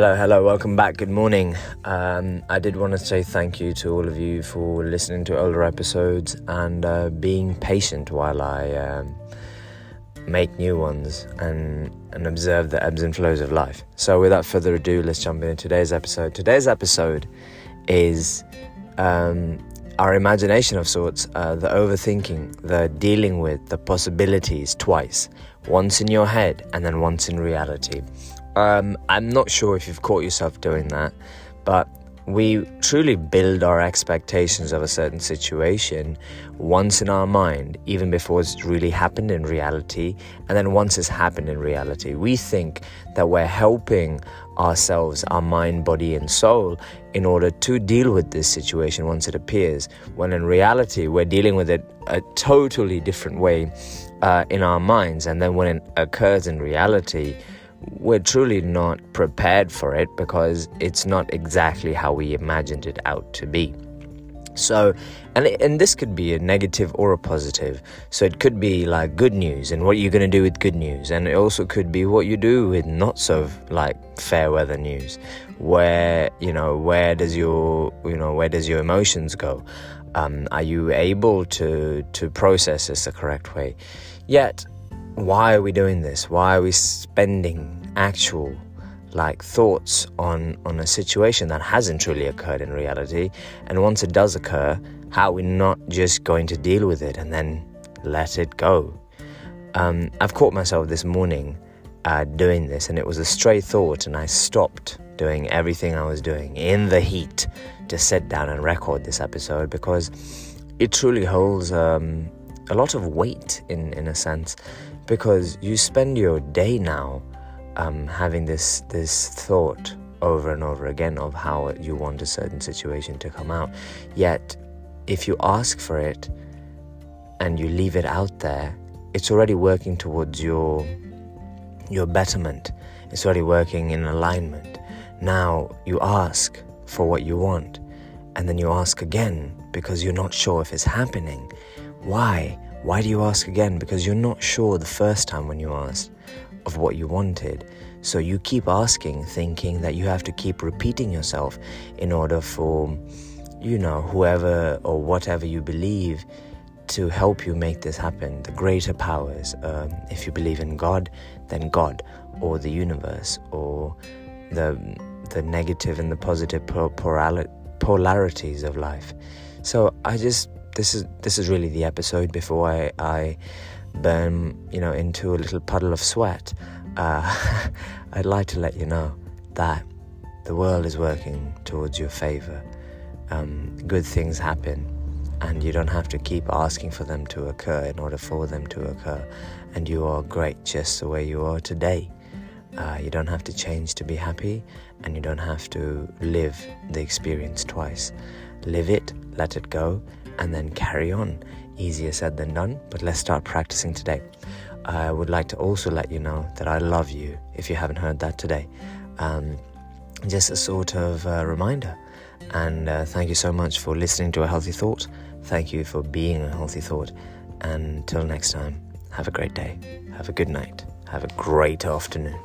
Hello, welcome back, good morning. I did want to say thank you to all of you for listening to older episodes and being patient while I make new ones and observe the ebbs and flows of life. So without further ado, let's jump into today's episode. Today's episode is our imagination of sorts, the overthinking, the dealing with the possibilities twice, once in your head and then once in reality. I'm not sure if you've caught yourself doing that, but we truly build our expectations of a certain situation once in our mind, even before it's really happened in reality, and then once it's happened in reality, we think that we're helping ourselves, our mind, body and soul, in order to deal with this situation once it appears, when in reality we're dealing with it a totally different way in our minds, and then when it occurs in reality, we're truly not prepared for it because it's not exactly how we imagined it out to be. So, and this could be a negative or a positive. So it could be like good news and what you're going to do with good news. And it also could be what you do with not so like fair weather news. Where, where does your emotions go? Are you able to process this the correct way? Yet, why are we doing this? Why are we spending actual thoughts on a situation that hasn't truly occurred in reality? And once it does occur, how are we not just going to deal with it and then let it go? I've caught myself this morning doing this, and it was a stray thought, and I stopped doing everything I was doing in the heat to sit down and record this episode, because it truly holds a lot of weight in a sense. Because you spend your day now having this thought over and over again of how you want a certain situation to come out. Yet, if you ask for it and you leave it out there, it's already working towards your betterment. It's already working in alignment. Now you ask for what you want, and then you ask again because you're not sure if it's happening. Why? Why do you ask again? Because you're not sure the first time when you asked of what you wanted. So you keep asking, thinking that you have to keep repeating yourself in order for, whoever or whatever you believe to help you make this happen. The greater powers. If you believe in God, then God, or the universe, or the negative and the positive polarities of life. So This is really the episode before I burn, into a little puddle of sweat. I'd like to let you know that the world is working towards your favor. Good things happen, and you don't have to keep asking for them to occur in order for them to occur. And you are great just the way you are today. You don't have to change to be happy, and you don't have to live the experience twice. Live it, let it go, and then carry on. Easier said than done, but let's start practicing today. I would like to also let you know that I love you, if you haven't heard that today. Just a sort of reminder. And thank you so much for listening to A Healthy Thought. Thank you for being A Healthy Thought. And till next time, have a great day. Have a good night. Have a great afternoon.